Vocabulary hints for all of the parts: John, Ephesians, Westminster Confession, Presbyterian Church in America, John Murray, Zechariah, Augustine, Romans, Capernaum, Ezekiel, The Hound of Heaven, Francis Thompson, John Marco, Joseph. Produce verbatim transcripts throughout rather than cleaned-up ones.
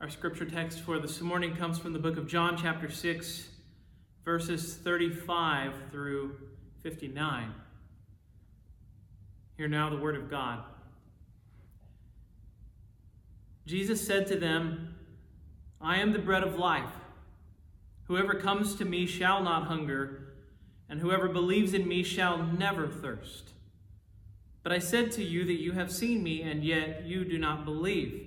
Our scripture text for this morning comes from the book of John, chapter six, verses thirty-five through fifty-nine. Hear now the word of God. Jesus said to them, "I am the bread of life. Whoever comes to me shall not hunger, and whoever believes in me shall never thirst. But I said to you that you have seen me, and yet you do not believe.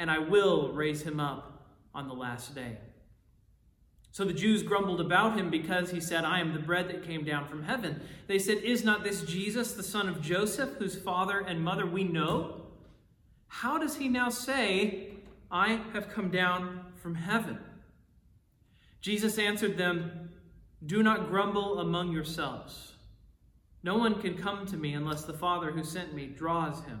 and I will raise him up on the last day." So the Jews grumbled about him because he said, "I am the bread that came down from heaven." They said, "Is not this Jesus, the son of Joseph, whose father and mother we know? How does he now say, 'I have come down from heaven'?" Jesus answered them, "Do not grumble among yourselves. No one can come to me unless the Father who sent me draws him,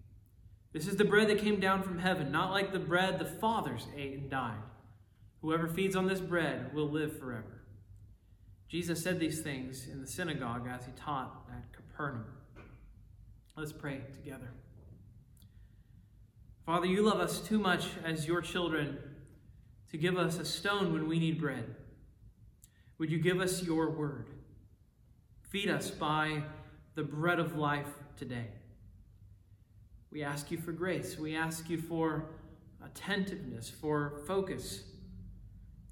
This is the bread that came down from heaven, not like the bread the fathers ate and died. Whoever feeds on this bread will live forever." Jesus said these things in the synagogue as he taught at Capernaum. Let's pray together. Father, you love us too much as your children to give us a stone when we need bread. Would you give us your word? Feed us by the bread of life today. We ask you for grace. We ask you for attentiveness, for focus.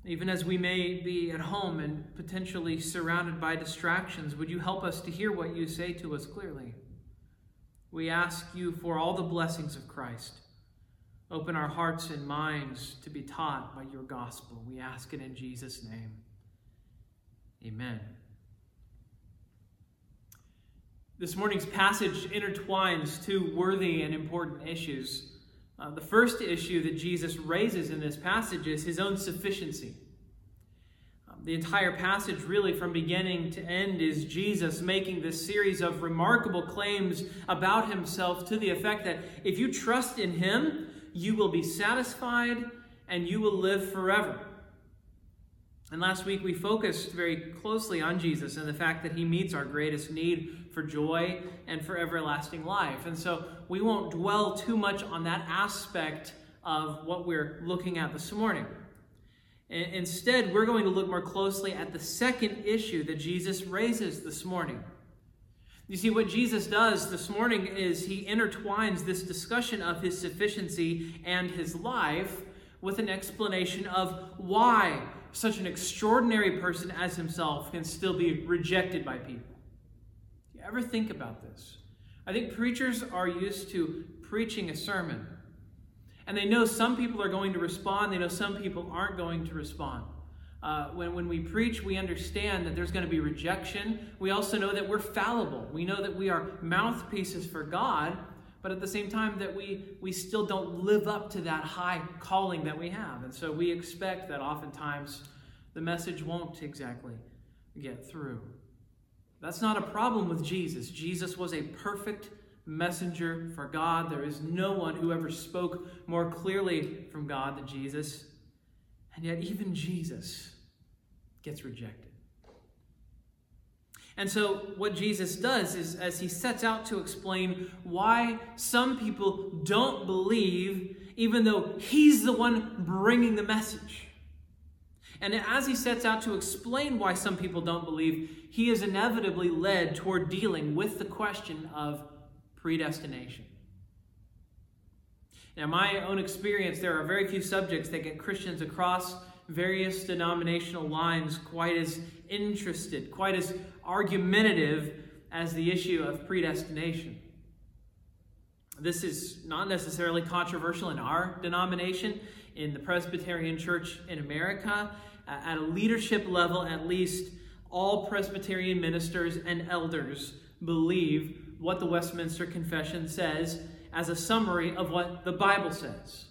Even as we may be at home and potentially surrounded by distractions, would you help us to hear what you say to us clearly? We ask you for all the blessings of Christ. Open our hearts and minds to be taught by your gospel. We ask it in Jesus' name. Amen. This morning's passage intertwines two worthy and important issues. Uh, the first issue that Jesus raises in this passage is his own sufficiency. Um, the entire passage, really from beginning to end, is Jesus making this series of remarkable claims about himself to the effect that if you trust in him, you will be satisfied and you will live forever. And last week we focused very closely on Jesus and the fact that he meets our greatest need for joy and for everlasting life. And so we won't dwell too much on that aspect of what we're looking at this morning. Instead, we're going to look more closely at the second issue that Jesus raises this morning. You see, what Jesus does this morning is he intertwines this discussion of his sufficiency and his life with an explanation of why such an extraordinary person as himself can still be rejected by people. Do you ever think about this? I think preachers are used to preaching a sermon, and they know some people are going to respond, they know some people aren't going to respond. Uh, when, when we preach, we understand that there's going to be rejection. We also know that we're fallible. We know that we are mouthpieces for God, but at the same time that we, we still don't live up to that high calling that we have. And so we expect that oftentimes the message won't exactly get through. That's not a problem with Jesus. Jesus was a perfect messenger for God. There is no one who ever spoke more clearly from God than Jesus. And yet even Jesus gets rejected. And so what Jesus does is, as he sets out to explain why some people don't believe, even though he's the one bringing the message. And as he sets out to explain why some people don't believe, he is inevitably led toward dealing with the question of predestination. Now, my own experience, there are very few subjects that get Christians across various denominational lines quite as interested, quite as argumentative as the issue of predestination. This is not necessarily controversial in our denomination, in the Presbyterian Church in America. At a leadership level, at least, all Presbyterian ministers and elders believe what the Westminster Confession says as a summary of what the Bible says.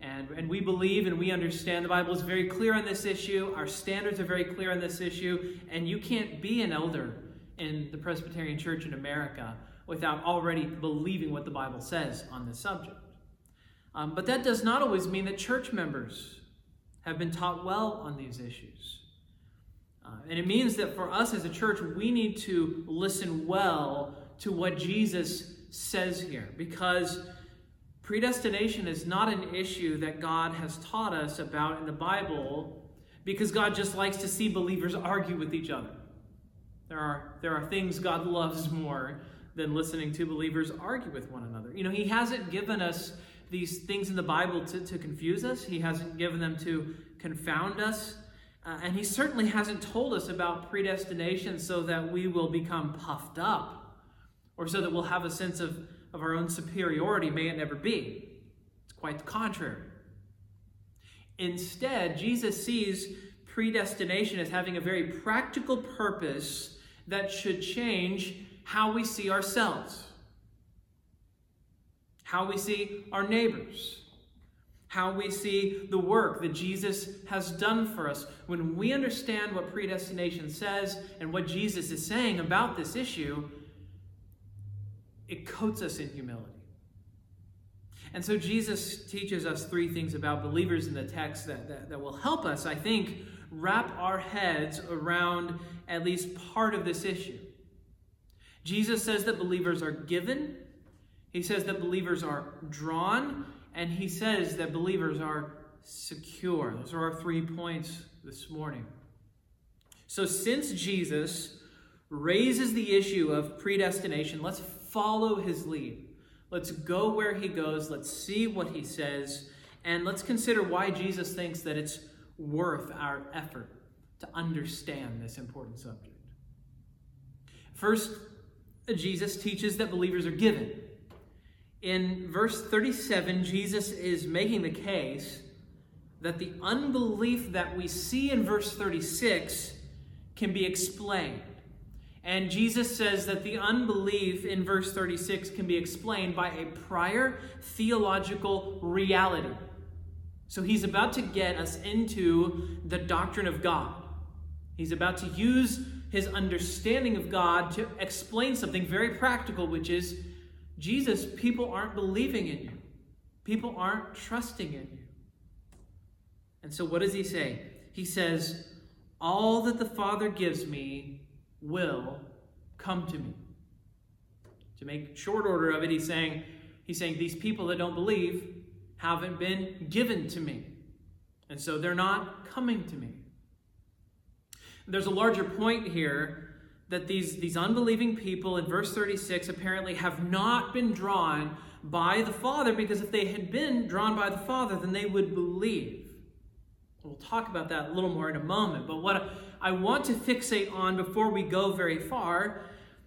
And, and we believe and we understand the Bible is very clear on this issue. Our standards are very clear on this issue. And you can't be an elder in the Presbyterian Church in America without already believing what the Bible says on this subject. Um, but that does not always mean that church members have been taught well on these issues. Uh, and it means that for us as a church, we need to listen well to what Jesus says here, because predestination is not an issue that God has taught us about in the Bible, because God just likes to see believers argue with each other. There are, there are things God loves more than listening to believers argue with one another. You know, he hasn't given us these things in the Bible to, to confuse us. He hasn't given them to confound us. Uh, and he certainly hasn't told us about predestination so that we will become puffed up, or so that we'll have a sense of, of our own superiority. May it never be. It's quite the contrary. Instead, Jesus sees predestination as having a very practical purpose that should change how we see ourselves, how we see our neighbors, how we see the work that Jesus has done for us. When we understand what predestination says and what Jesus is saying about this issue, it coats us in humility. And so Jesus teaches us three things about believers in the text that, that, that will help us, I think, wrap our heads around at least part of this issue. Jesus says that believers are given. He says that believers are drawn. And he says that believers are secure. Those are our three points this morning. So since Jesus raises the issue of predestination, let's follow his lead. Let's go where he goes. Let's see what he says. And let's consider why Jesus thinks that it's worth our effort to understand this important subject. First, Jesus teaches that believers are given. In verse thirty-seven, Jesus is making the case that the unbelief that we see in verse thirty-six can be explained. And Jesus says that the unbelief in verse thirty-six can be explained by a prior theological reality. So he's about to get us into the doctrine of God. He's about to use his understanding of God to explain something very practical, which is, Jesus, people aren't believing in you. People aren't trusting in you. And so what does he say? He says, all that the Father gives me will come to me. To make short order of it, he's saying, he's saying these people that don't believe haven't been given to me. And so they're not coming to me. There's a larger point here that these, these unbelieving people in verse thirty-six apparently have not been drawn by the Father, because if they had been drawn by the Father, then they would believe. We'll talk about that a little more in a moment. But what I want to fixate on before we go very far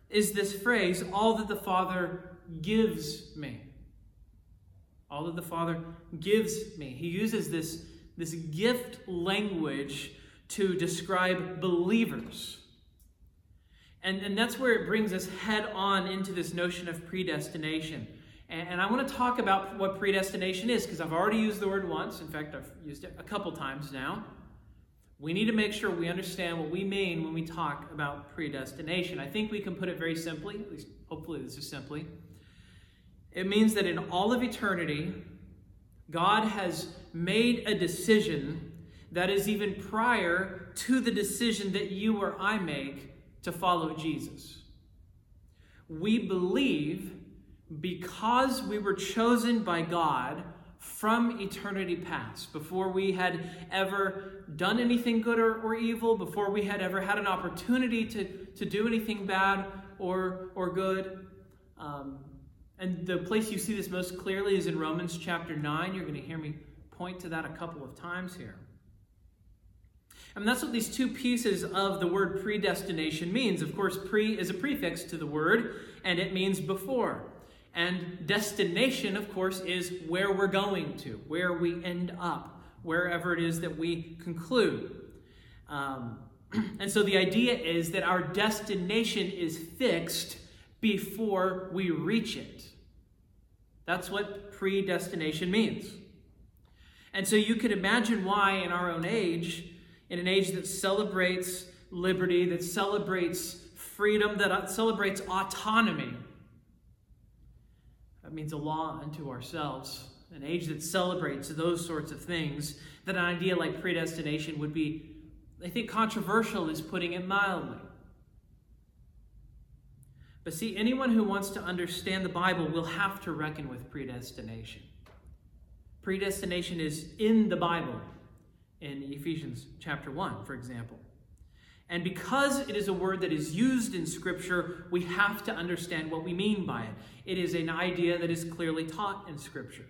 is this phrase, all that the Father gives me. All that the Father gives me. He uses this, this gift language to describe believers. And, and that's where it brings us head on into this notion of predestination. And, and I want to talk about what predestination is, because I've already used the word once. In fact, I've used it a couple times now. We need to make sure we understand what we mean when we talk about predestination. I think we can put it very simply, at least hopefully this is simply. It means that in all of eternity, God has made a decision that is even prior to the decision that you or I make to follow Jesus. We believe because we were chosen by God from eternity past, before we had ever done anything good or, or evil, before we had ever had an opportunity to, to do anything bad or, or good. Um, and the place you see this most clearly is in Romans chapter nine. You're going to hear me point to that a couple of times here. And that's what these two pieces of the word predestination means. Of course, pre is a prefix to the word, and it means before. And destination, of course, is where we're going to, where we end up, wherever it is that we conclude. Um, and so the idea is that our destination is fixed before we reach it. That's what predestination means. And so you could imagine why in our own age, in an age that celebrates liberty, that celebrates freedom, that celebrates autonomy. That means a law unto ourselves. An age that celebrates those sorts of things. That an idea like predestination would be, I think, controversial is putting it mildly. But see, anyone who wants to understand the Bible will have to reckon with predestination. Predestination is in the Bible. In Ephesians chapter one, for example. And because it is a word that is used in Scripture, we have to understand what we mean by it. It is an idea that is clearly taught in Scripture.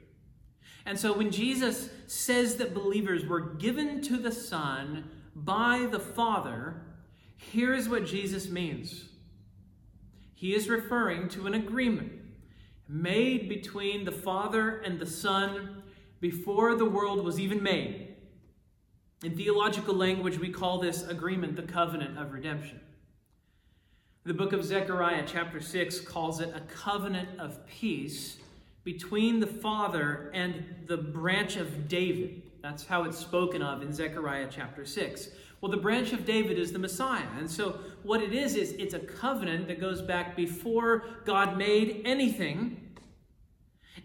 And so when Jesus says that believers were given to the Son by the Father, here is what Jesus means. He is referring to an agreement made between the Father and the Son before the world was even made. In theological language, we call this agreement the covenant of redemption. The book of Zechariah, chapter six, calls it a covenant of peace between the Father and the branch of David. That's how it's spoken of in Zechariah chapter six. Well, the branch of David is the Messiah. And so what it is, is it's a covenant that goes back before God made anything.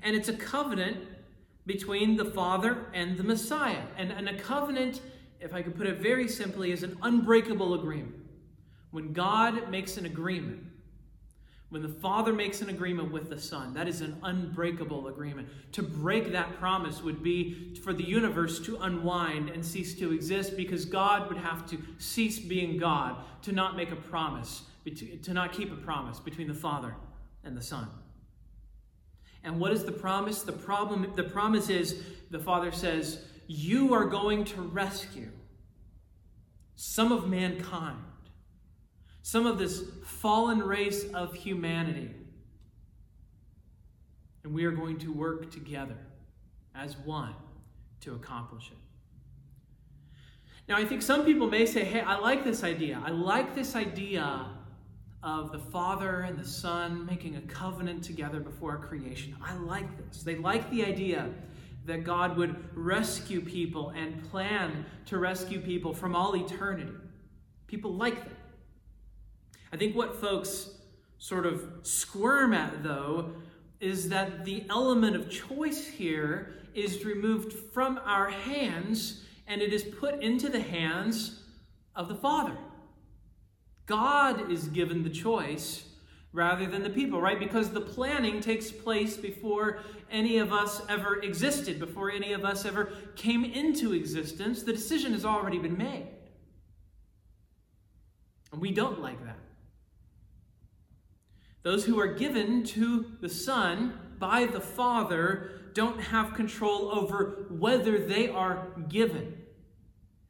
And it's a covenant between the Father and the Messiah. And, and a covenant, if I could put it very simply, is an unbreakable agreement. When God makes an agreement, when the Father makes an agreement with the Son, that is an unbreakable agreement. To break that promise would be for the universe to unwind and cease to exist, because God would have to cease being God to not make a promise, to not keep a promise between the Father and the Son. And what is the promise? The problem, the promise is, the Father says, you are going to rescue some of mankind, some of this fallen race of humanity. And we are going to work together as one to accomplish it. Now, I think some people may say, hey, I like this idea. I like this idea of the Father and the Son making a covenant together before creation. I like this. They like the idea that God would rescue people and plan to rescue people from all eternity. People like that. I think what folks sort of squirm at, though, is that the element of choice here is removed from our hands, and it is put into the hands of the Father. God is given the choice rather than the people, right? Because the planning takes place before any of us ever existed, before any of us ever came into existence. The decision has already been made. And we don't like that. Those who are given to the Son by the Father don't have control over whether they are given.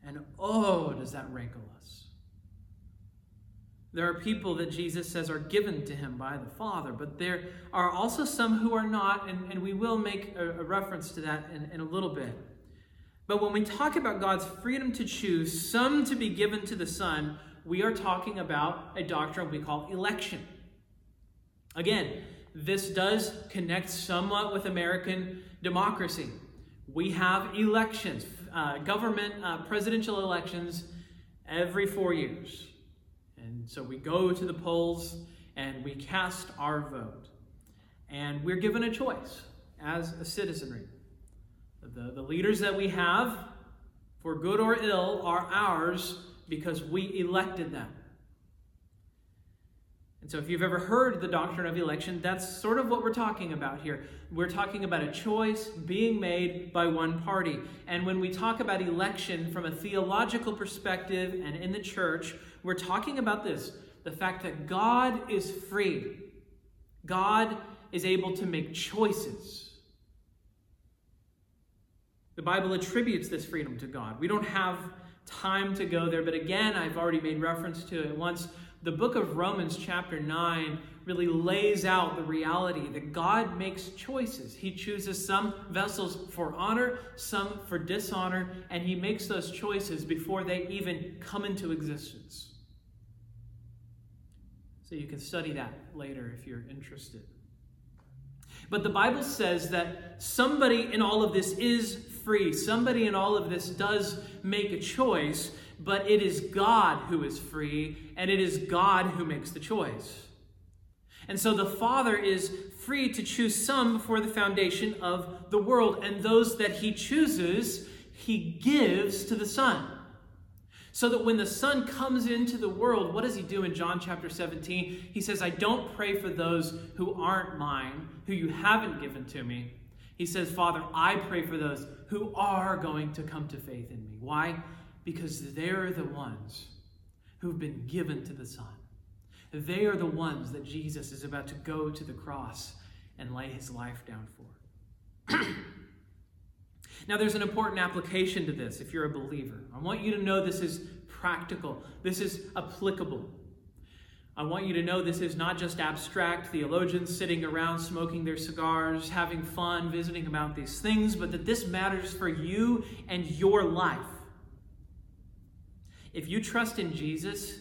And oh, does that rankle us. There are people that Jesus says are given to him by the Father, but there are also some who are not, and, and we will make a, a reference to that in, in a little bit. But when we talk about God's freedom to choose, some to be given to the Son, we are talking about a doctrine we call election. Again, this does connect somewhat with American democracy. We have elections, uh, government, uh, presidential elections every four years. And so we go to the polls and we cast our vote. And we're given a choice as a citizenry. The, the leaders that we have, for good or ill, are ours because we elected them. And so if you've ever heard the doctrine of election, that's sort of what we're talking about here. We're talking about a choice being made by one party. And when we talk about election from a theological perspective and in the church, we're talking about this, the fact that God is free. God is able to make choices. The Bible attributes this freedom to God. We don't have time to go there, but again, I've already made reference to it once. The book of Romans chapter nine really lays out the reality that God makes choices. He chooses some vessels for honor, some for dishonor, and he makes those choices before they even come into existence. So you can study that later if you're interested. But the Bible says that somebody in all of this is free. Somebody in all of this does make a choice, but it is God who is free, and it is God who makes the choice. And so the Father is free to choose some before the foundation of the world, and those that he chooses, he gives to the Son. So that when the Son comes into the world, what does he do in John chapter seventeen? He says, I don't pray for those who aren't mine, who you haven't given to me. He says, Father, I pray for those who are going to come to faith in me. Why? Because they're the ones who've been given to the Son. They are the ones that Jesus is about to go to the cross and lay his life down for. Now, there's an important application to this if you're a believer. I want you to know this is practical. This is applicable. I want you to know this is not just abstract theologians sitting around smoking their cigars, having fun, visiting about these things, but that this matters for you and your life. If you trust in Jesus,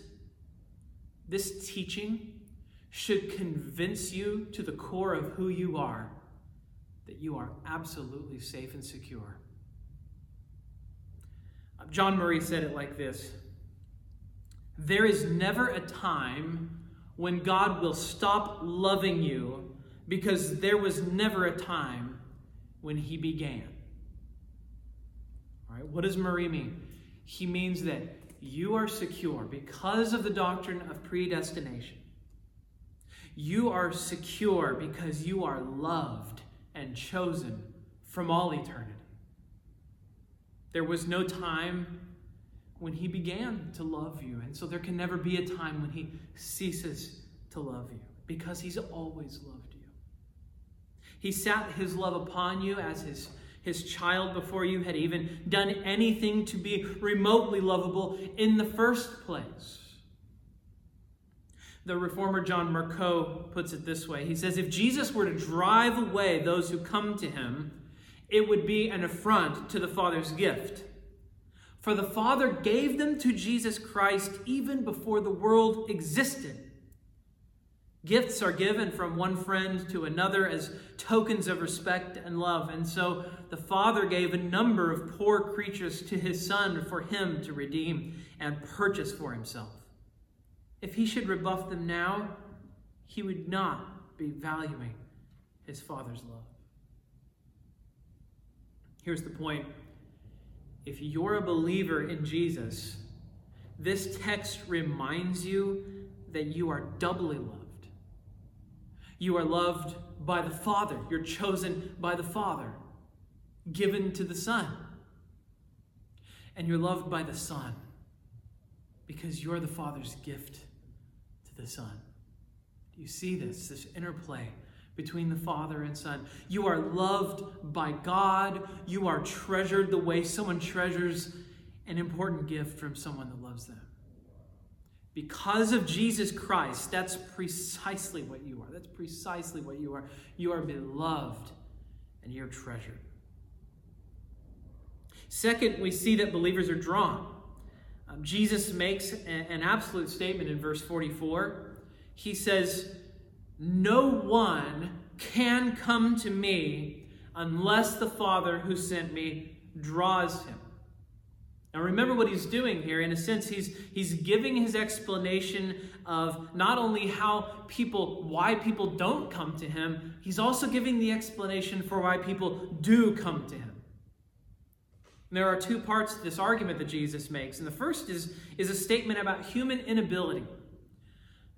this teaching should convince you to the core of who you are, that you are absolutely safe and secure. John Murray said it like this: there is never a time when God will stop loving you because there was never a time when he began. All right, what does Murray mean? He means that you are secure because of the doctrine of predestination. You are secure because you are loved and chosen from all eternity. There was no time when he began to love you, and so there can never be a time when he ceases to love you, because he's always loved you. He sat his love upon you as his, his child before you had even done anything to be remotely lovable in the first place. The reformer John Marco puts it this way. He says, if Jesus were to drive away those who come to him, it would be an affront to the Father's gift. For the Father gave them to Jesus Christ even before the world existed. Gifts are given from one friend to another as tokens of respect and love. And so the Father gave a number of poor creatures to his Son for him to redeem and purchase for himself. If he should rebuff them now, he would not be valuing his Father's love. Here's the point. If you're a believer in Jesus, this text reminds you that you are doubly loved. You are loved by the Father. You're chosen by the Father, given to the Son. And you're loved by the Son because you're the Father's gift to the Son. You see this, this interplay between the Father and Son. You are loved by God. You are treasured the way someone treasures an important gift from someone that loves them. Because of Jesus Christ, that's precisely what you are. That's precisely what you are. You are beloved and you're treasured. Second, we see that believers are drawn. Um, Jesus makes a, an absolute statement in verse forty-four. He says, "No one can come to me unless the Father who sent me draws him." Now remember what he's doing here. In a sense, he's he's giving his explanation of not only how people, why people don't come to him, he's also giving the explanation for why people do come to him. And there are two parts to this argument that Jesus makes. And the first is, is a statement about human inability.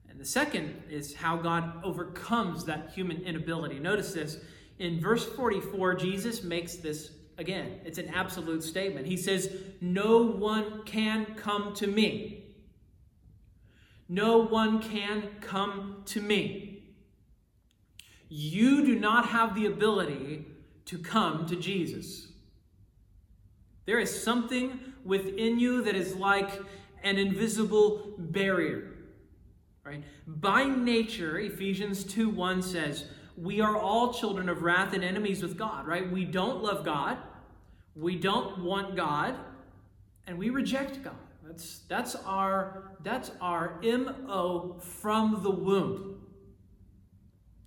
And the second is how God overcomes that human inability. Notice this. In verse forty-four, Jesus makes this again, it's an absolute statement. He says, "No one can come to me." No one can come to me. You do not have the ability to come to Jesus. There is something within you that is like an invisible barrier. Right? By nature, Ephesians two one says, we are all children of wrath and enemies with God, right? We don't love God. We don't want God, and we reject God. That's that's our that's our M O from the womb.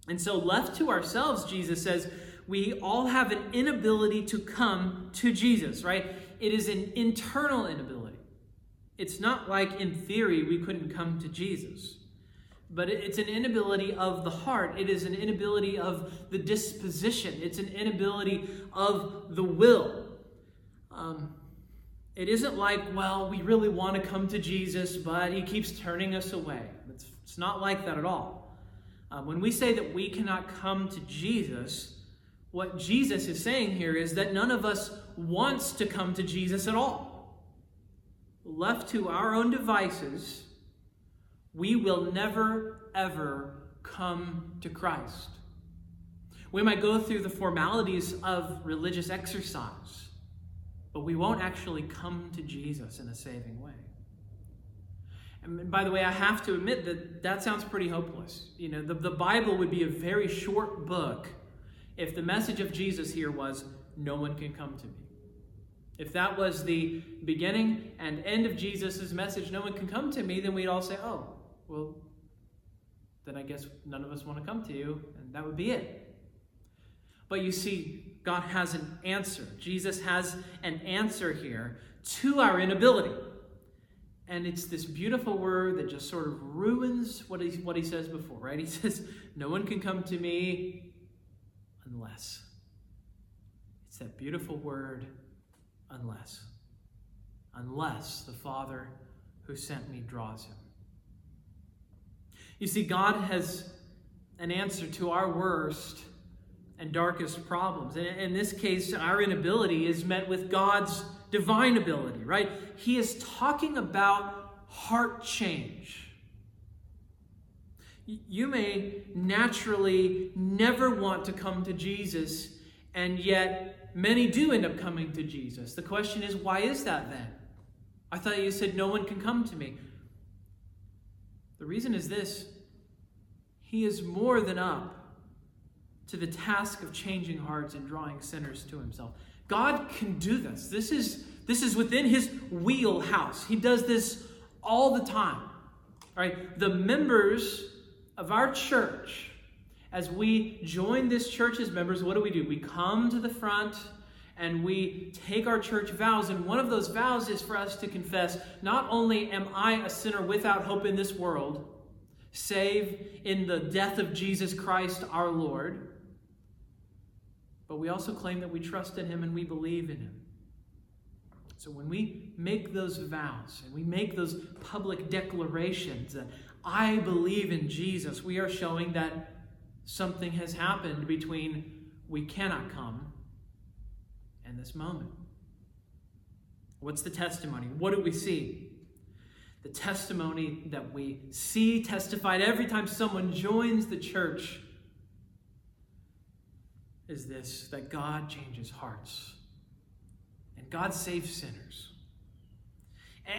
And so left to ourselves, Jesus says, we all have an inability to come to Jesus, right? It is an internal inability. It's not like in theory we couldn't come to Jesus. But it's an inability of the heart. It is an inability of the disposition. It's an inability of the will. Um, it isn't like, well, we really want to come to Jesus, but he keeps turning us away. It's, it's not like that at all. Um, when we say that we cannot come to Jesus, what Jesus is saying here is that none of us wants to come to Jesus at all. Left to our own devices, we will never, ever come to Christ. We might go through the formalities of religious exercise, but we won't actually come to Jesus in a saving way. And by the way, I have to admit that that sounds pretty hopeless. You know, the, the Bible would be a very short book if the message of Jesus here was, no one can come to me. If that was the beginning and end of Jesus' message, no one can come to me, then we'd all say, oh, well, then I guess none of us want to come to you, and that would be it. But you see, God has an answer. Jesus has an answer here to our inability. And it's this beautiful word that just sort of ruins what he, what he says before, right? He says, no one can come to me unless. It's that beautiful word, unless. Unless the Father who sent me draws him. You see, God has an answer to our worst and darkest problems. And in this case, our inability is met with God's divine ability, right? He is talking about heart change. You may naturally never want to come to Jesus, and yet many do end up coming to Jesus. The question is, why is that then? I thought you said no one can come to me. The reason is this. He is more than up to the task of changing hearts and drawing sinners to himself. God can do this. This is, this is within his wheelhouse. He does this all the time. All right? The members of our church, as we join this church as members, what do we do? We come to the front and we take our church vows. And one of those vows is for us to confess, not only am I a sinner without hope in this world, save in the death of Jesus Christ our Lord, but we also claim that we trust in him and we believe in him. So when we make those vows and we make those public declarations that I believe in Jesus, we are showing that something has happened between we cannot come and this moment. What's the testimony? What do we see? The testimony that we see testified every time someone joins the church is this, that God changes hearts and God saves sinners.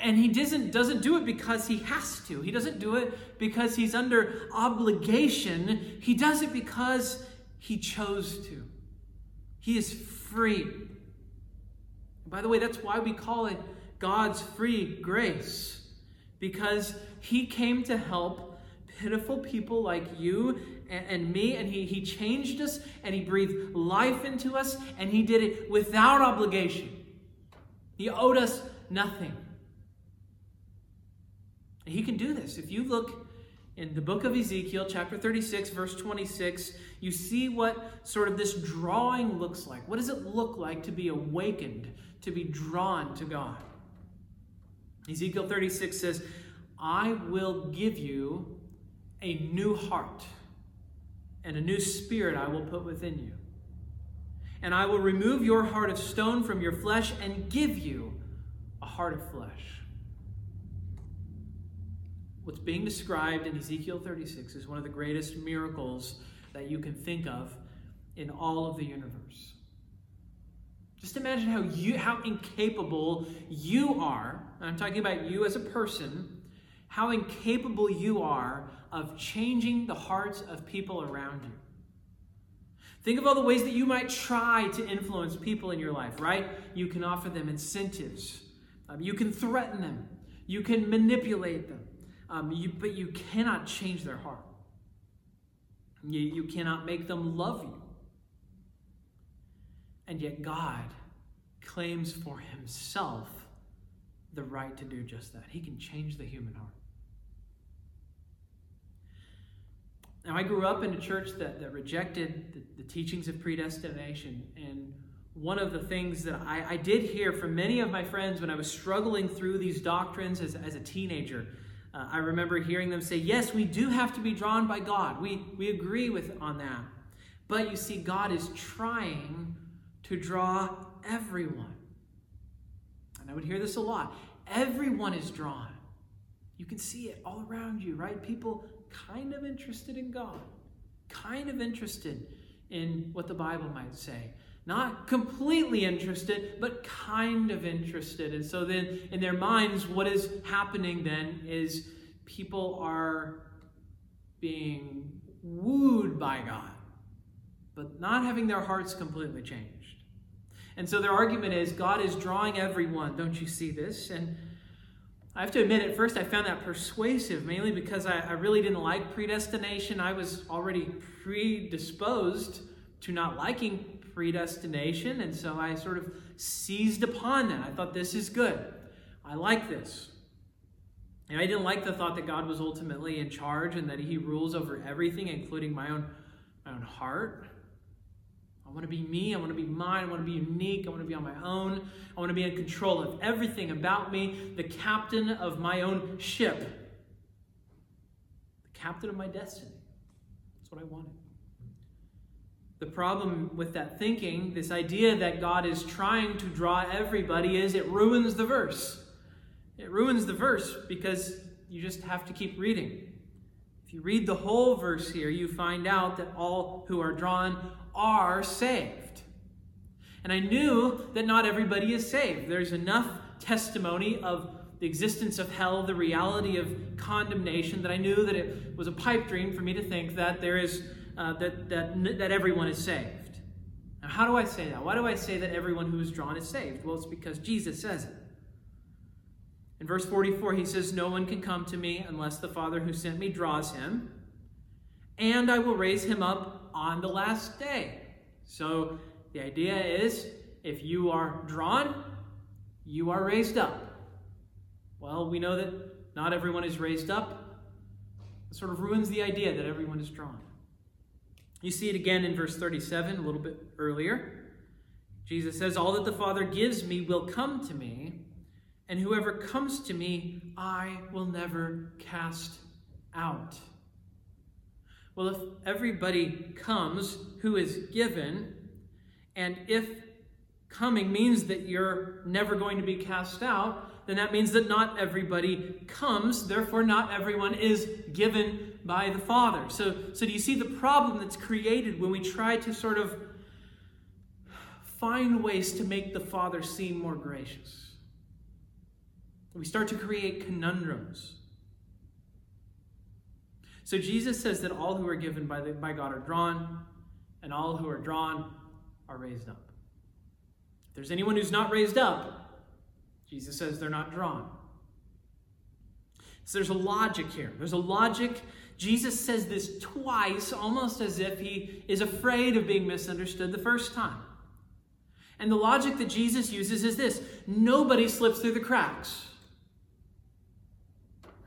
And he doesn't, doesn't do it because he has to. He doesn't do it because he's under obligation. He does it because he chose to. He is free. And by the way, that's why we call it God's free grace, because he came to help pitiful people like you and, and me, and he, he changed us, and he breathed life into us, and he did it without obligation. He owed us nothing. And he can do this. If you look in the book of Ezekiel, chapter thirty-six, verse twenty-six, you see what sort of this drawing looks like. What does it look like to be awakened, to be drawn to God? Ezekiel thirty-six says, I will give you a new heart, and a new spirit I will put within you. And I will remove your heart of stone from your flesh and give you a heart of flesh. What's being described in Ezekiel thirty-six is one of the greatest miracles that you can think of in all of the universe. Just imagine how you, how incapable you are, and I'm talking about you as a person, how incapable you are of changing the hearts of people around you. Think of all the ways that you might try to influence people in your life, right? You can offer them incentives. Um, you can threaten them. You can manipulate them. Um, you, but you cannot change their heart. You, you cannot make them love you. And yet God claims for himself the right to do just that. He can change the human heart. Now, I grew up in a church that, that rejected the, the teachings of predestination. And one of the things that I, I did hear from many of my friends when I was struggling through these doctrines as, as a teenager, Uh, I remember hearing them say, yes, we do have to be drawn by God. We, we agree with on that. But you see, God is trying to draw everyone. And I would hear this a lot. Everyone is drawn. You can see it all around you, right? People kind of interested in God, kind of interested in what the Bible might say. Not completely interested, but kind of interested. And so then in their minds, what is happening then is people are being wooed by God, but not having their hearts completely changed. And so their argument is God is drawing everyone. Don't you see this? And I have to admit, at first I found that persuasive, mainly because I, I really didn't like predestination. I was already predisposed to not liking predestination, and so I sort of seized upon that. I thought, this is good. I like this. And I didn't like the thought that God was ultimately in charge and that he rules over everything, including my own, my own heart. I want to be me. I want to be mine. I want to be unique. I want to be on my own. I want to be in control of everything about me, the captain of my own ship, the captain of my destiny. That's what I wanted. The problem with that thinking, this idea that God is trying to draw everybody, is it ruins the verse. It ruins the verse because you just have to keep reading. If you read the whole verse here, you find out that all who are drawn are saved. And I knew that not everybody is saved. There's enough testimony of the existence of hell, the reality of condemnation, that I knew that it was a pipe dream for me to think that there is Uh, that, that that everyone is saved. Now, how do I say that? Why do I say that everyone who is drawn is saved? Well, it's because Jesus says it. In verse forty-four, he says, no one can come to me unless the Father who sent me draws him, and I will raise him up on the last day. So the idea is, if you are drawn, you are raised up. Well, we know that not everyone is raised up. It sort of ruins the idea that everyone is drawn. You see it again in verse thirty-seven, a little bit earlier. Jesus says, all that the Father gives me will come to me, and whoever comes to me, I will never cast out. Well, if everybody comes who is given, and if coming means that you're never going to be cast out, then that means that not everybody comes, therefore not everyone is given by the Father. So, so do you see the problem that's created when we try to sort of find ways to make the Father seem more gracious? We start to create conundrums. So Jesus says that all who are given by, the, by God are drawn, and all who are drawn are raised up. If there's anyone who's not raised up, Jesus says they're not drawn. So there's a logic here. There's a logic. Jesus says this twice, almost as if he is afraid of being misunderstood the first time. And the logic that Jesus uses is this: nobody slips through the cracks.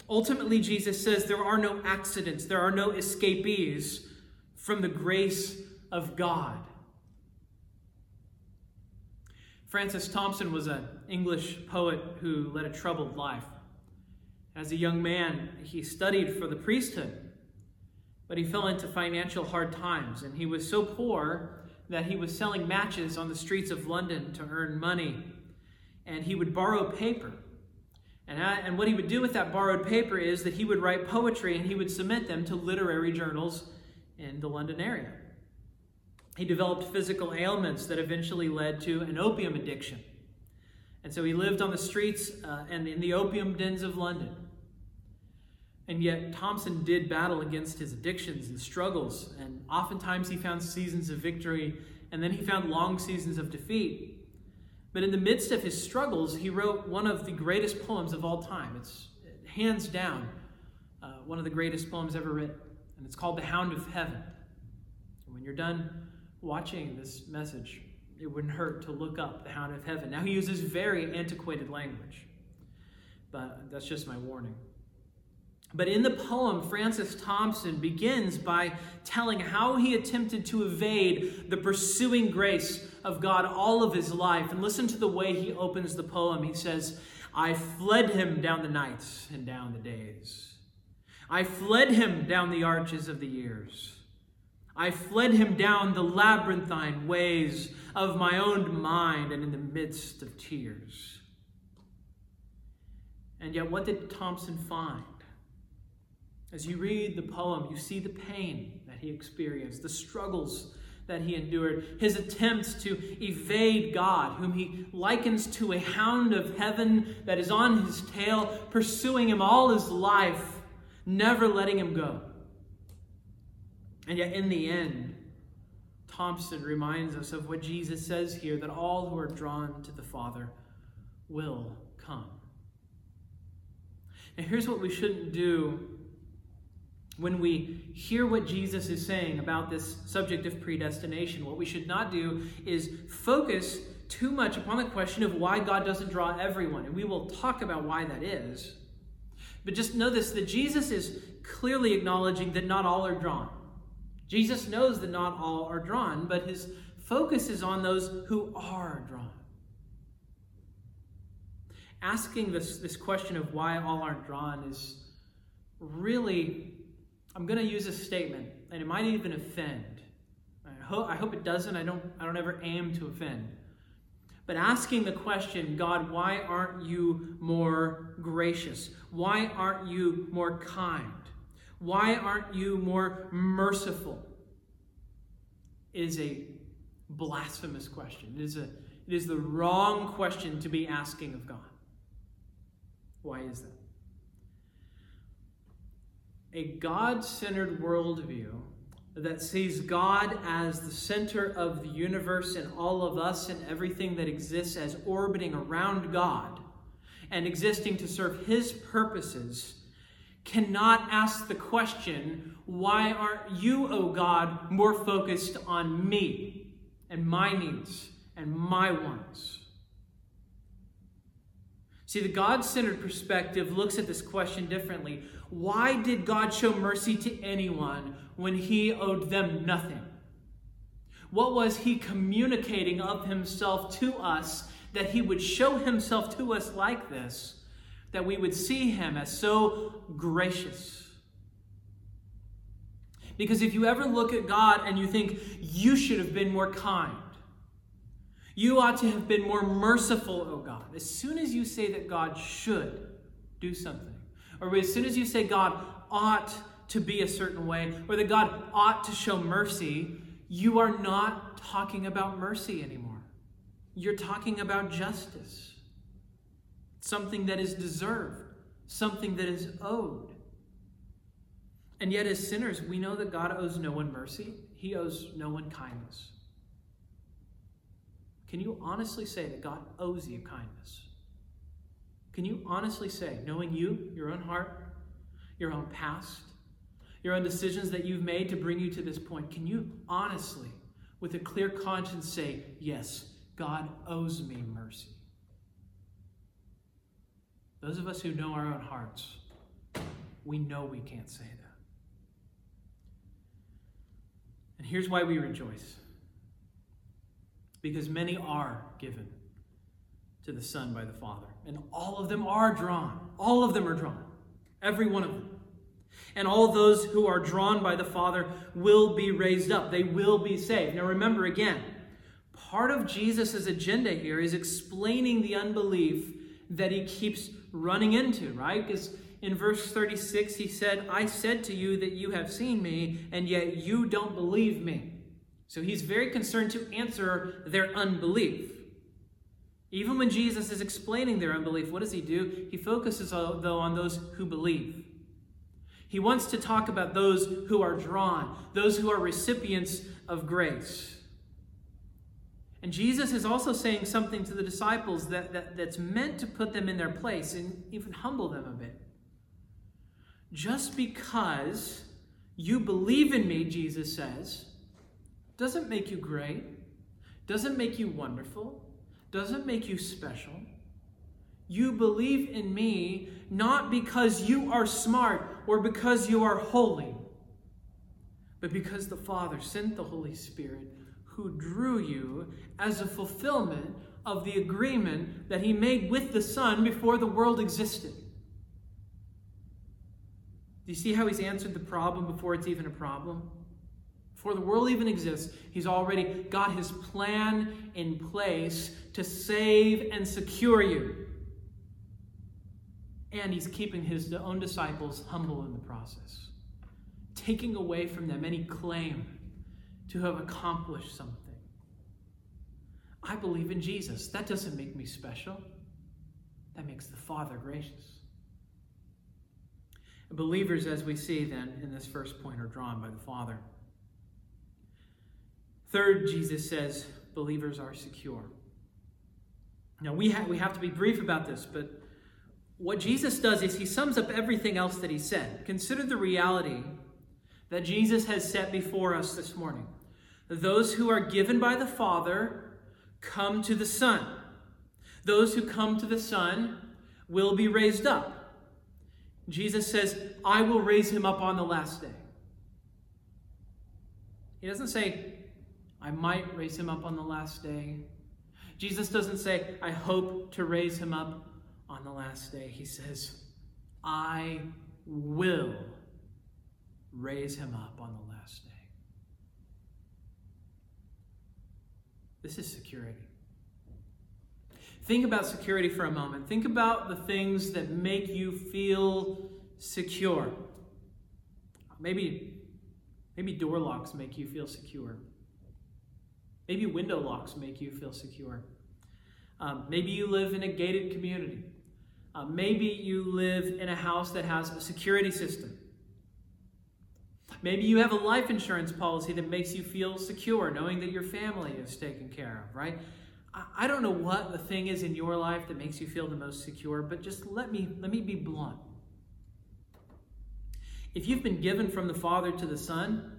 Ultimately, Jesus says there are no accidents, there are no escapees from the grace of God. Francis Thompson was an English poet who led a troubled life. As a young man, he studied for the priesthood, but he fell into financial hard times, and he was so poor that he was selling matches on the streets of London to earn money, and he would borrow paper. And, I, and what he would do with that borrowed paper is that he would write poetry, and he would submit them to literary journals in the London area. He developed physical ailments that eventually led to an opium addiction. And so he lived on the streets uh, and in the opium dens of London. And yet Thompson did battle against his addictions and struggles, and oftentimes he found seasons of victory, and then he found long seasons of defeat. But in the midst of his struggles, he wrote one of the greatest poems of all time. It's hands down uh, one of the greatest poems ever written, and it's called The Hound of Heaven. And when you're done watching this message, it wouldn't hurt to look up The Hound of Heaven. Now, he uses very antiquated language, but that's just my warning. But in the poem, Francis Thompson begins by telling how he attempted to evade the pursuing grace of God all of his life. And listen to the way he opens the poem. He says, "I fled him down the nights and down the days. I fled him down the arches of the years. I fled him down the labyrinthine ways of my own mind and in the midst of tears." And yet, what did Thompson find? As you read the poem, you see the pain that he experienced, the struggles that he endured, his attempts to evade God, whom he likens to a hound of heaven that is on his tail, pursuing him all his life, never letting him go. And yet in the end, Thompson reminds us of what Jesus says here, that all who are drawn to the Father will come. Now, here's what we shouldn't do when we hear what Jesus is saying about this subject of predestination. What we should not do is focus too much upon the question of why God doesn't draw everyone. And we will talk about why that is. But just know this, that Jesus is clearly acknowledging that not all are drawn. Jesus knows that not all are drawn, but his focus is on those who are drawn. Asking this, this question of why all aren't drawn is really... I'm going to use a statement, and it might even offend. I hope, I hope it doesn't. I don't, I don't ever aim to offend. But asking the question, God, why aren't you more gracious? Why aren't you more kind? Why aren't you more merciful? Is a blasphemous question. It is, a, it is the wrong question to be asking of God. Why is that? A God-centered worldview that sees God as the center of the universe and all of us and everything that exists as orbiting around God and existing to serve his purposes cannot ask the question, why aren't you, O God, more focused on me and my needs and my wants? See, the God-centered perspective looks at this question differently. Why did God show mercy to anyone when he owed them nothing? What was he communicating of himself to us that he would show himself to us like this, that we would see him as so gracious? Because if you ever look at God and you think, you should have been more kind, you ought to have been more merciful, O God. As soon as you say that God should do something, or as soon as you say God ought to be a certain way, or that God ought to show mercy, you are not talking about mercy anymore. You're talking about justice. Something that is deserved. Something that is owed. And yet as sinners, we know that God owes no one mercy. He owes no one kindness. Can you honestly say that God owes you kindness? Can you honestly say, knowing you, your own heart, your own past, your own decisions that you've made to bring you to this point, can you honestly, with a clear conscience, say, yes, God owes me mercy? Those of us who know our own hearts, we know we can't say that. And here's why we rejoice. Because many are given to the Son by the Father. And all of them are drawn. All of them are drawn. Every one of them. And all those who are drawn by the Father will be raised up. They will be saved. Now remember again, part of Jesus' agenda here is explaining the unbelief that he keeps running into, right? Because in verse thirty-six, he said, I said to you that you have seen me, and yet you don't believe me. So he's very concerned to answer their unbelief. Even when Jesus is explaining their unbelief, what does he do? He focuses, though, on those who believe. He wants to talk about those who are drawn, those who are recipients of grace. And Jesus is also saying something to the disciples that, that, that's meant to put them in their place and even humble them a bit. Just because you believe in me, Jesus says, doesn't make you great, doesn't make you wonderful, doesn't make you special. You believe in me not because you are smart or because you are holy, but because the Father sent the Holy Spirit who drew you as a fulfillment of the agreement that he made with the Son before the world existed. Do you see how he's answered the problem before it's even a problem? Before the world even exists, he's already got his plan in place to save and secure you. And he's keeping his own disciples humble in the process, taking away from them any claim to have accomplished something. I believe in Jesus. That doesn't make me special. That makes the Father gracious. Believers, as we see then in this first point, are drawn by the Father. Third, Jesus says believers are secure. Now, we, ha- we have to be brief about this, but what Jesus does is he sums up everything else that he said. Consider the reality that Jesus has set before us this morning. Those who are given by the Father come to the Son. Those who come to the Son will be raised up. Jesus says, I will raise him up on the last day. He doesn't say, I might raise him up on the last day. Jesus doesn't say, I hope to raise him up on the last day. He says, I will raise him up on the last day. This is security. Think about security for a moment. Think about the things that make you feel secure. Maybe, maybe door locks make you feel secure. Maybe window locks make you feel secure. Um, maybe you live in a gated community. Uh, maybe you live in a house that has a security system. Maybe you have a life insurance policy that makes you feel secure, knowing that your family is taken care of, right? I, I don't know what the thing is in your life that makes you feel the most secure, but just let me, let me be blunt. If you've been given from the Father to the Son,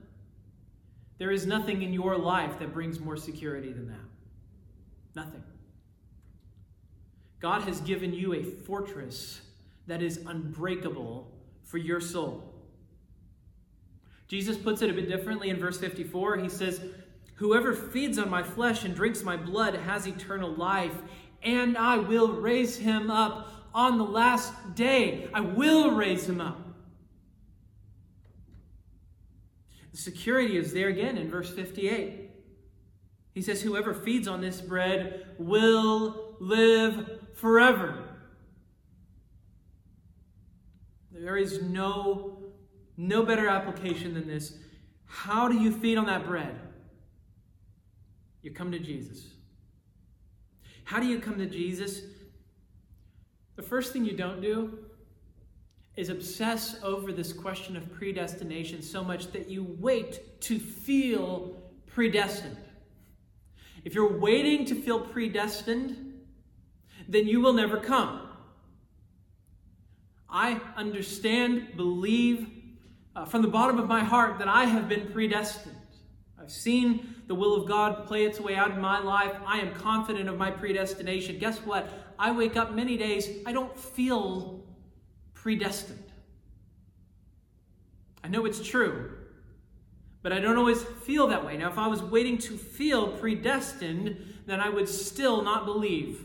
there is nothing in your life that brings more security than that. Nothing. God has given you a fortress that is unbreakable for your soul. Jesus puts it a bit differently in verse fifty-four. He says, whoever feeds on my flesh and drinks my blood has eternal life, and I will raise him up on the last day. I will raise him up. Security is there again in verse fifty-eight. He says, whoever feeds on this bread will live forever. There is no, no better application than this. How do you feed on that bread? You come to Jesus. How do you come to Jesus? The first thing you don't do is obsess over this question of predestination so much that you wait to feel predestined. If you're waiting to feel predestined, then you will never come. I understand, believe uh, from the bottom of my heart that I have been predestined. I've seen the will of God play its way out in my life. I am confident of my predestination. Guess what? I wake up many days, I don't feel predestined. I know it's true, but I don't always feel that way. Now, if I was waiting to feel predestined, then I would still not believe.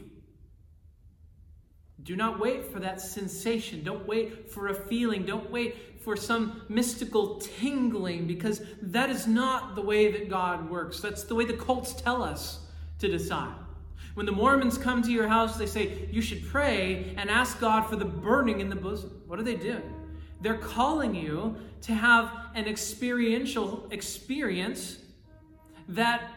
Do not wait for that sensation. Don't wait for a feeling. Don't wait for some mystical tingling, because that is not the way that God works. That's the way the cults tell us to decide. When the Mormons come to your house, they say, you should pray and ask God for the burning in the bosom. What are they doing? They're calling you to have an experiential experience that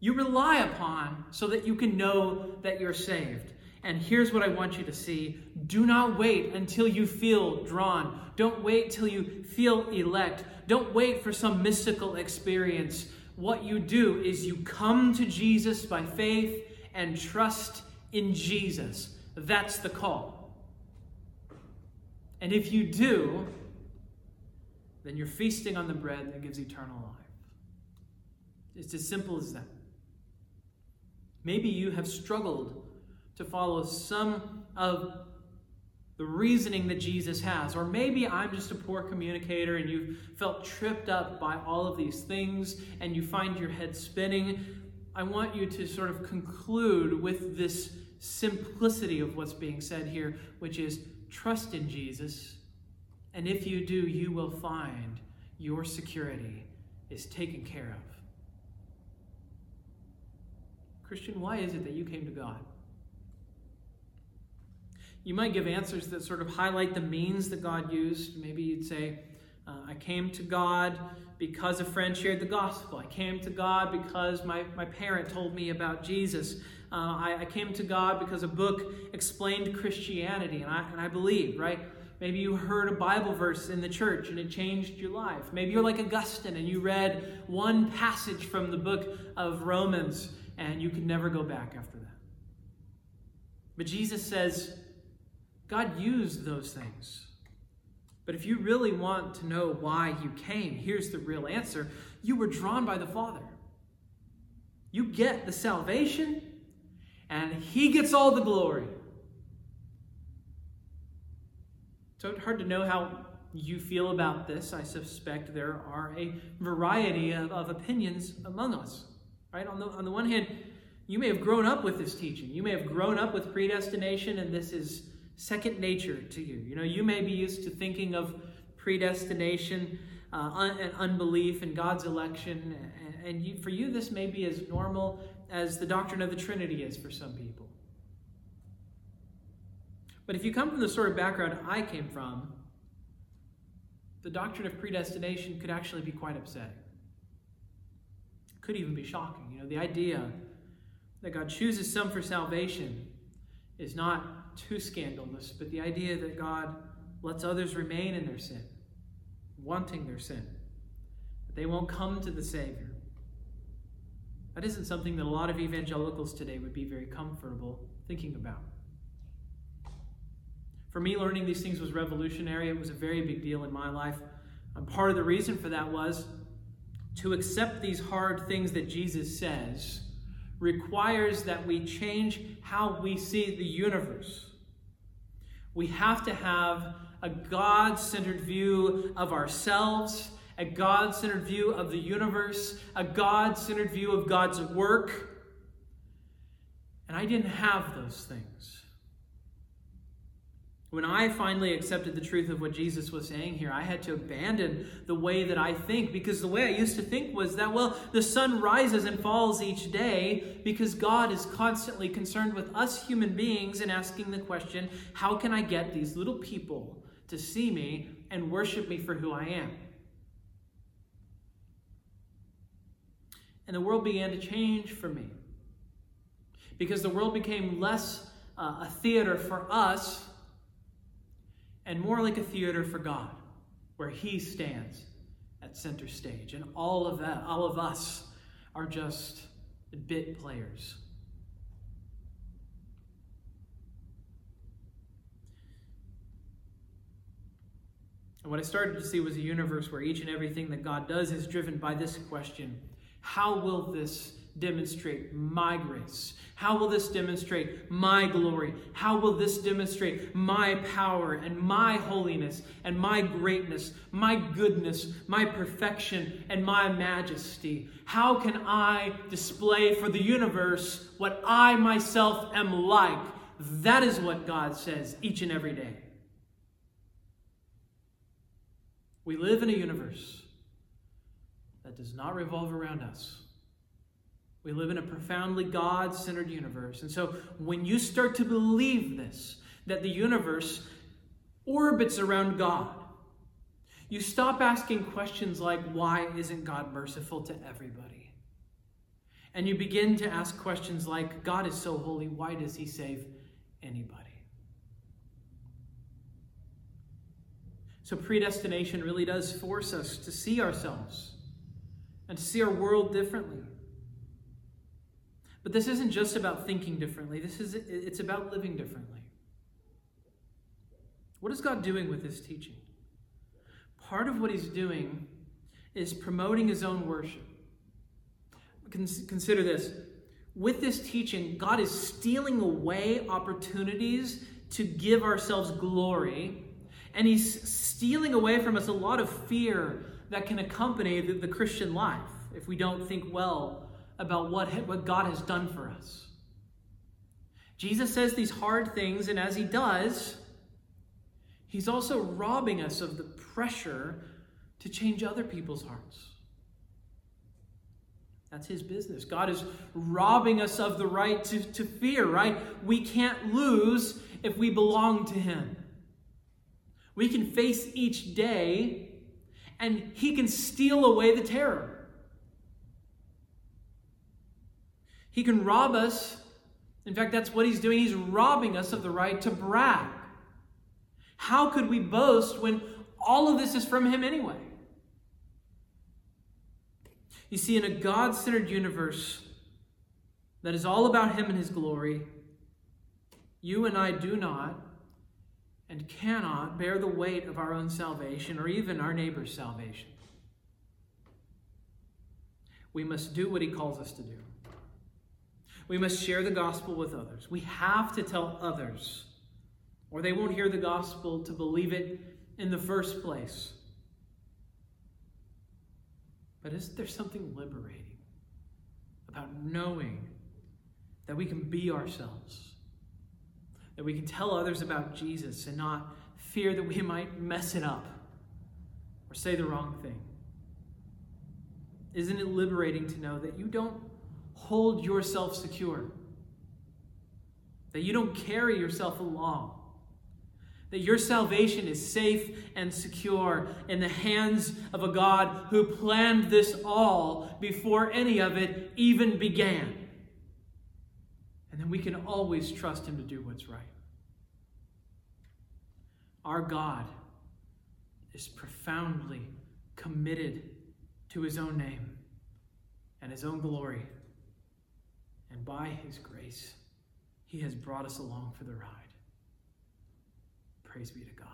you rely upon so that you can know that you're saved. And here's what I want you to see. Do not wait until you feel drawn. Don't wait till you feel elect. Don't wait for some mystical experience. What you do is you come to Jesus by faith and trust in Jesus. That's the call. And if you do, then you're feasting on the bread that gives eternal life. It's as simple as that. Maybe you have struggled to follow some of the reasoning that Jesus has. Or maybe I'm just a poor communicator and you've felt tripped up by all of these things and you find your head spinning. I want you to sort of conclude with this simplicity of what's being said here, which is trust in Jesus. And if you do, you will find your security is taken care of. Christian, why is it that you came to God? You might give answers that sort of highlight the means that God used. Maybe you'd say, uh, I came to God because a friend shared the gospel. I came to God because my, my parent told me about Jesus. Uh, I, I came to God because a book explained Christianity, and I, and I believed, right? Maybe you heard a Bible verse in the church and it changed your life. Maybe you're like Augustine and you read one passage from the book of Romans and you could never go back after that. But Jesus says, God used those things. But if you really want to know why you came, here's the real answer. You were drawn by the Father. You get the salvation and He gets all the glory. So it's hard to know how you feel about this. I suspect there are a variety of, of opinions among us, right? On the, on the one hand, you may have grown up with this teaching. You may have grown up with predestination, and this is second nature to you. You know, you may be used to thinking of predestination uh, un- and unbelief and God's election. And, and you, for you, this may be as normal as the doctrine of the Trinity is for some people. But if you come from the sort of background I came from, the doctrine of predestination could actually be quite upsetting. It could even be shocking. You know, the idea that God chooses some for salvation is not too scandalous, but the idea that God lets others remain in their sin, wanting their sin, that they won't come to the Savior, that isn't something that a lot of evangelicals today would be very comfortable thinking about. For me, learning these things was revolutionary. It was a very big deal in my life. And part of the reason for that was to accept these hard things that Jesus says requires that we change how we see the universe. We have to have a God-centered view of ourselves, a God-centered view of the universe, a God-centered view of God's work. And I didn't have those things. When I finally accepted the truth of what Jesus was saying here, I had to abandon the way that I think, because the way I used to think was that, well, the sun rises and falls each day because God is constantly concerned with us human beings and asking the question, how can I get these little people to see me and worship me for who I am? And the world began to change for me, because the world became less uh, a theater for us and more like a theater for God, where He stands at center stage. And all of that, all of us are just bit players. And what I started to see was a universe where each and everything that God does is driven by this question: how will this demonstrate my grace? How will this demonstrate my glory? How will this demonstrate my power and my holiness and my greatness, my goodness, my perfection, and my majesty? How can I display for the universe what I myself am like? That is what God says each and every day. We live in a universe that does not revolve around us. We live in a profoundly God-centered universe. And so when you start to believe this, that the universe orbits around God, you stop asking questions like, why isn't God merciful to everybody? And you begin to ask questions like, God is so holy, why does he save anybody? So predestination really does force us to see ourselves and to see our world differently. But this isn't just about thinking differently. This is it's about living differently. What is God doing with this teaching? Part of what he's doing is promoting his own worship. Consider this. With this teaching, God is stealing away opportunities to give ourselves glory, and he's stealing away from us a lot of fear that can accompany the, the Christian life if we don't think well about what, what God has done for us. Jesus says these hard things, and as he does, he's also robbing us of the pressure to change other people's hearts. That's his business. God is robbing us of the right to, to fear, right? We can't lose if we belong to him. We can face each day, and he can steal away the terror. He can rob us. In fact, that's what he's doing. He's robbing us of the right to brag. How could we boast when all of this is from him anyway? You see, in a God-centered universe that is all about him and his glory, you and I do not and cannot bear the weight of our own salvation or even our neighbor's salvation. We must do what he calls us to do. We must share the gospel with others. We have to tell others, or they won't hear the gospel to believe it in the first place. But isn't there something liberating about knowing that we can be ourselves, that we can tell others about Jesus and not fear that we might mess it up or say the wrong thing? Isn't it liberating to know that you don't hold yourself secure, that you don't carry yourself along, that your salvation is safe and secure in the hands of a God who planned this all before any of it even began? And then we can always trust him to do what's right. Our God is profoundly committed to his own name and his own glory. And by his grace, he has brought us along for the ride. Praise be to God.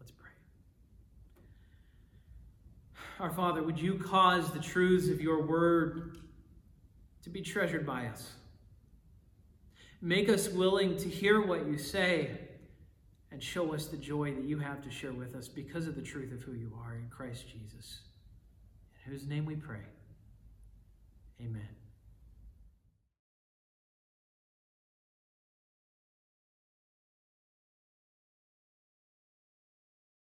Let's pray. Our Father, would you cause the truths of your word to be treasured by us? Make us willing to hear what you say and show us the joy that you have to share with us because of the truth of who you are in Christ Jesus, in whose name we pray. Amen.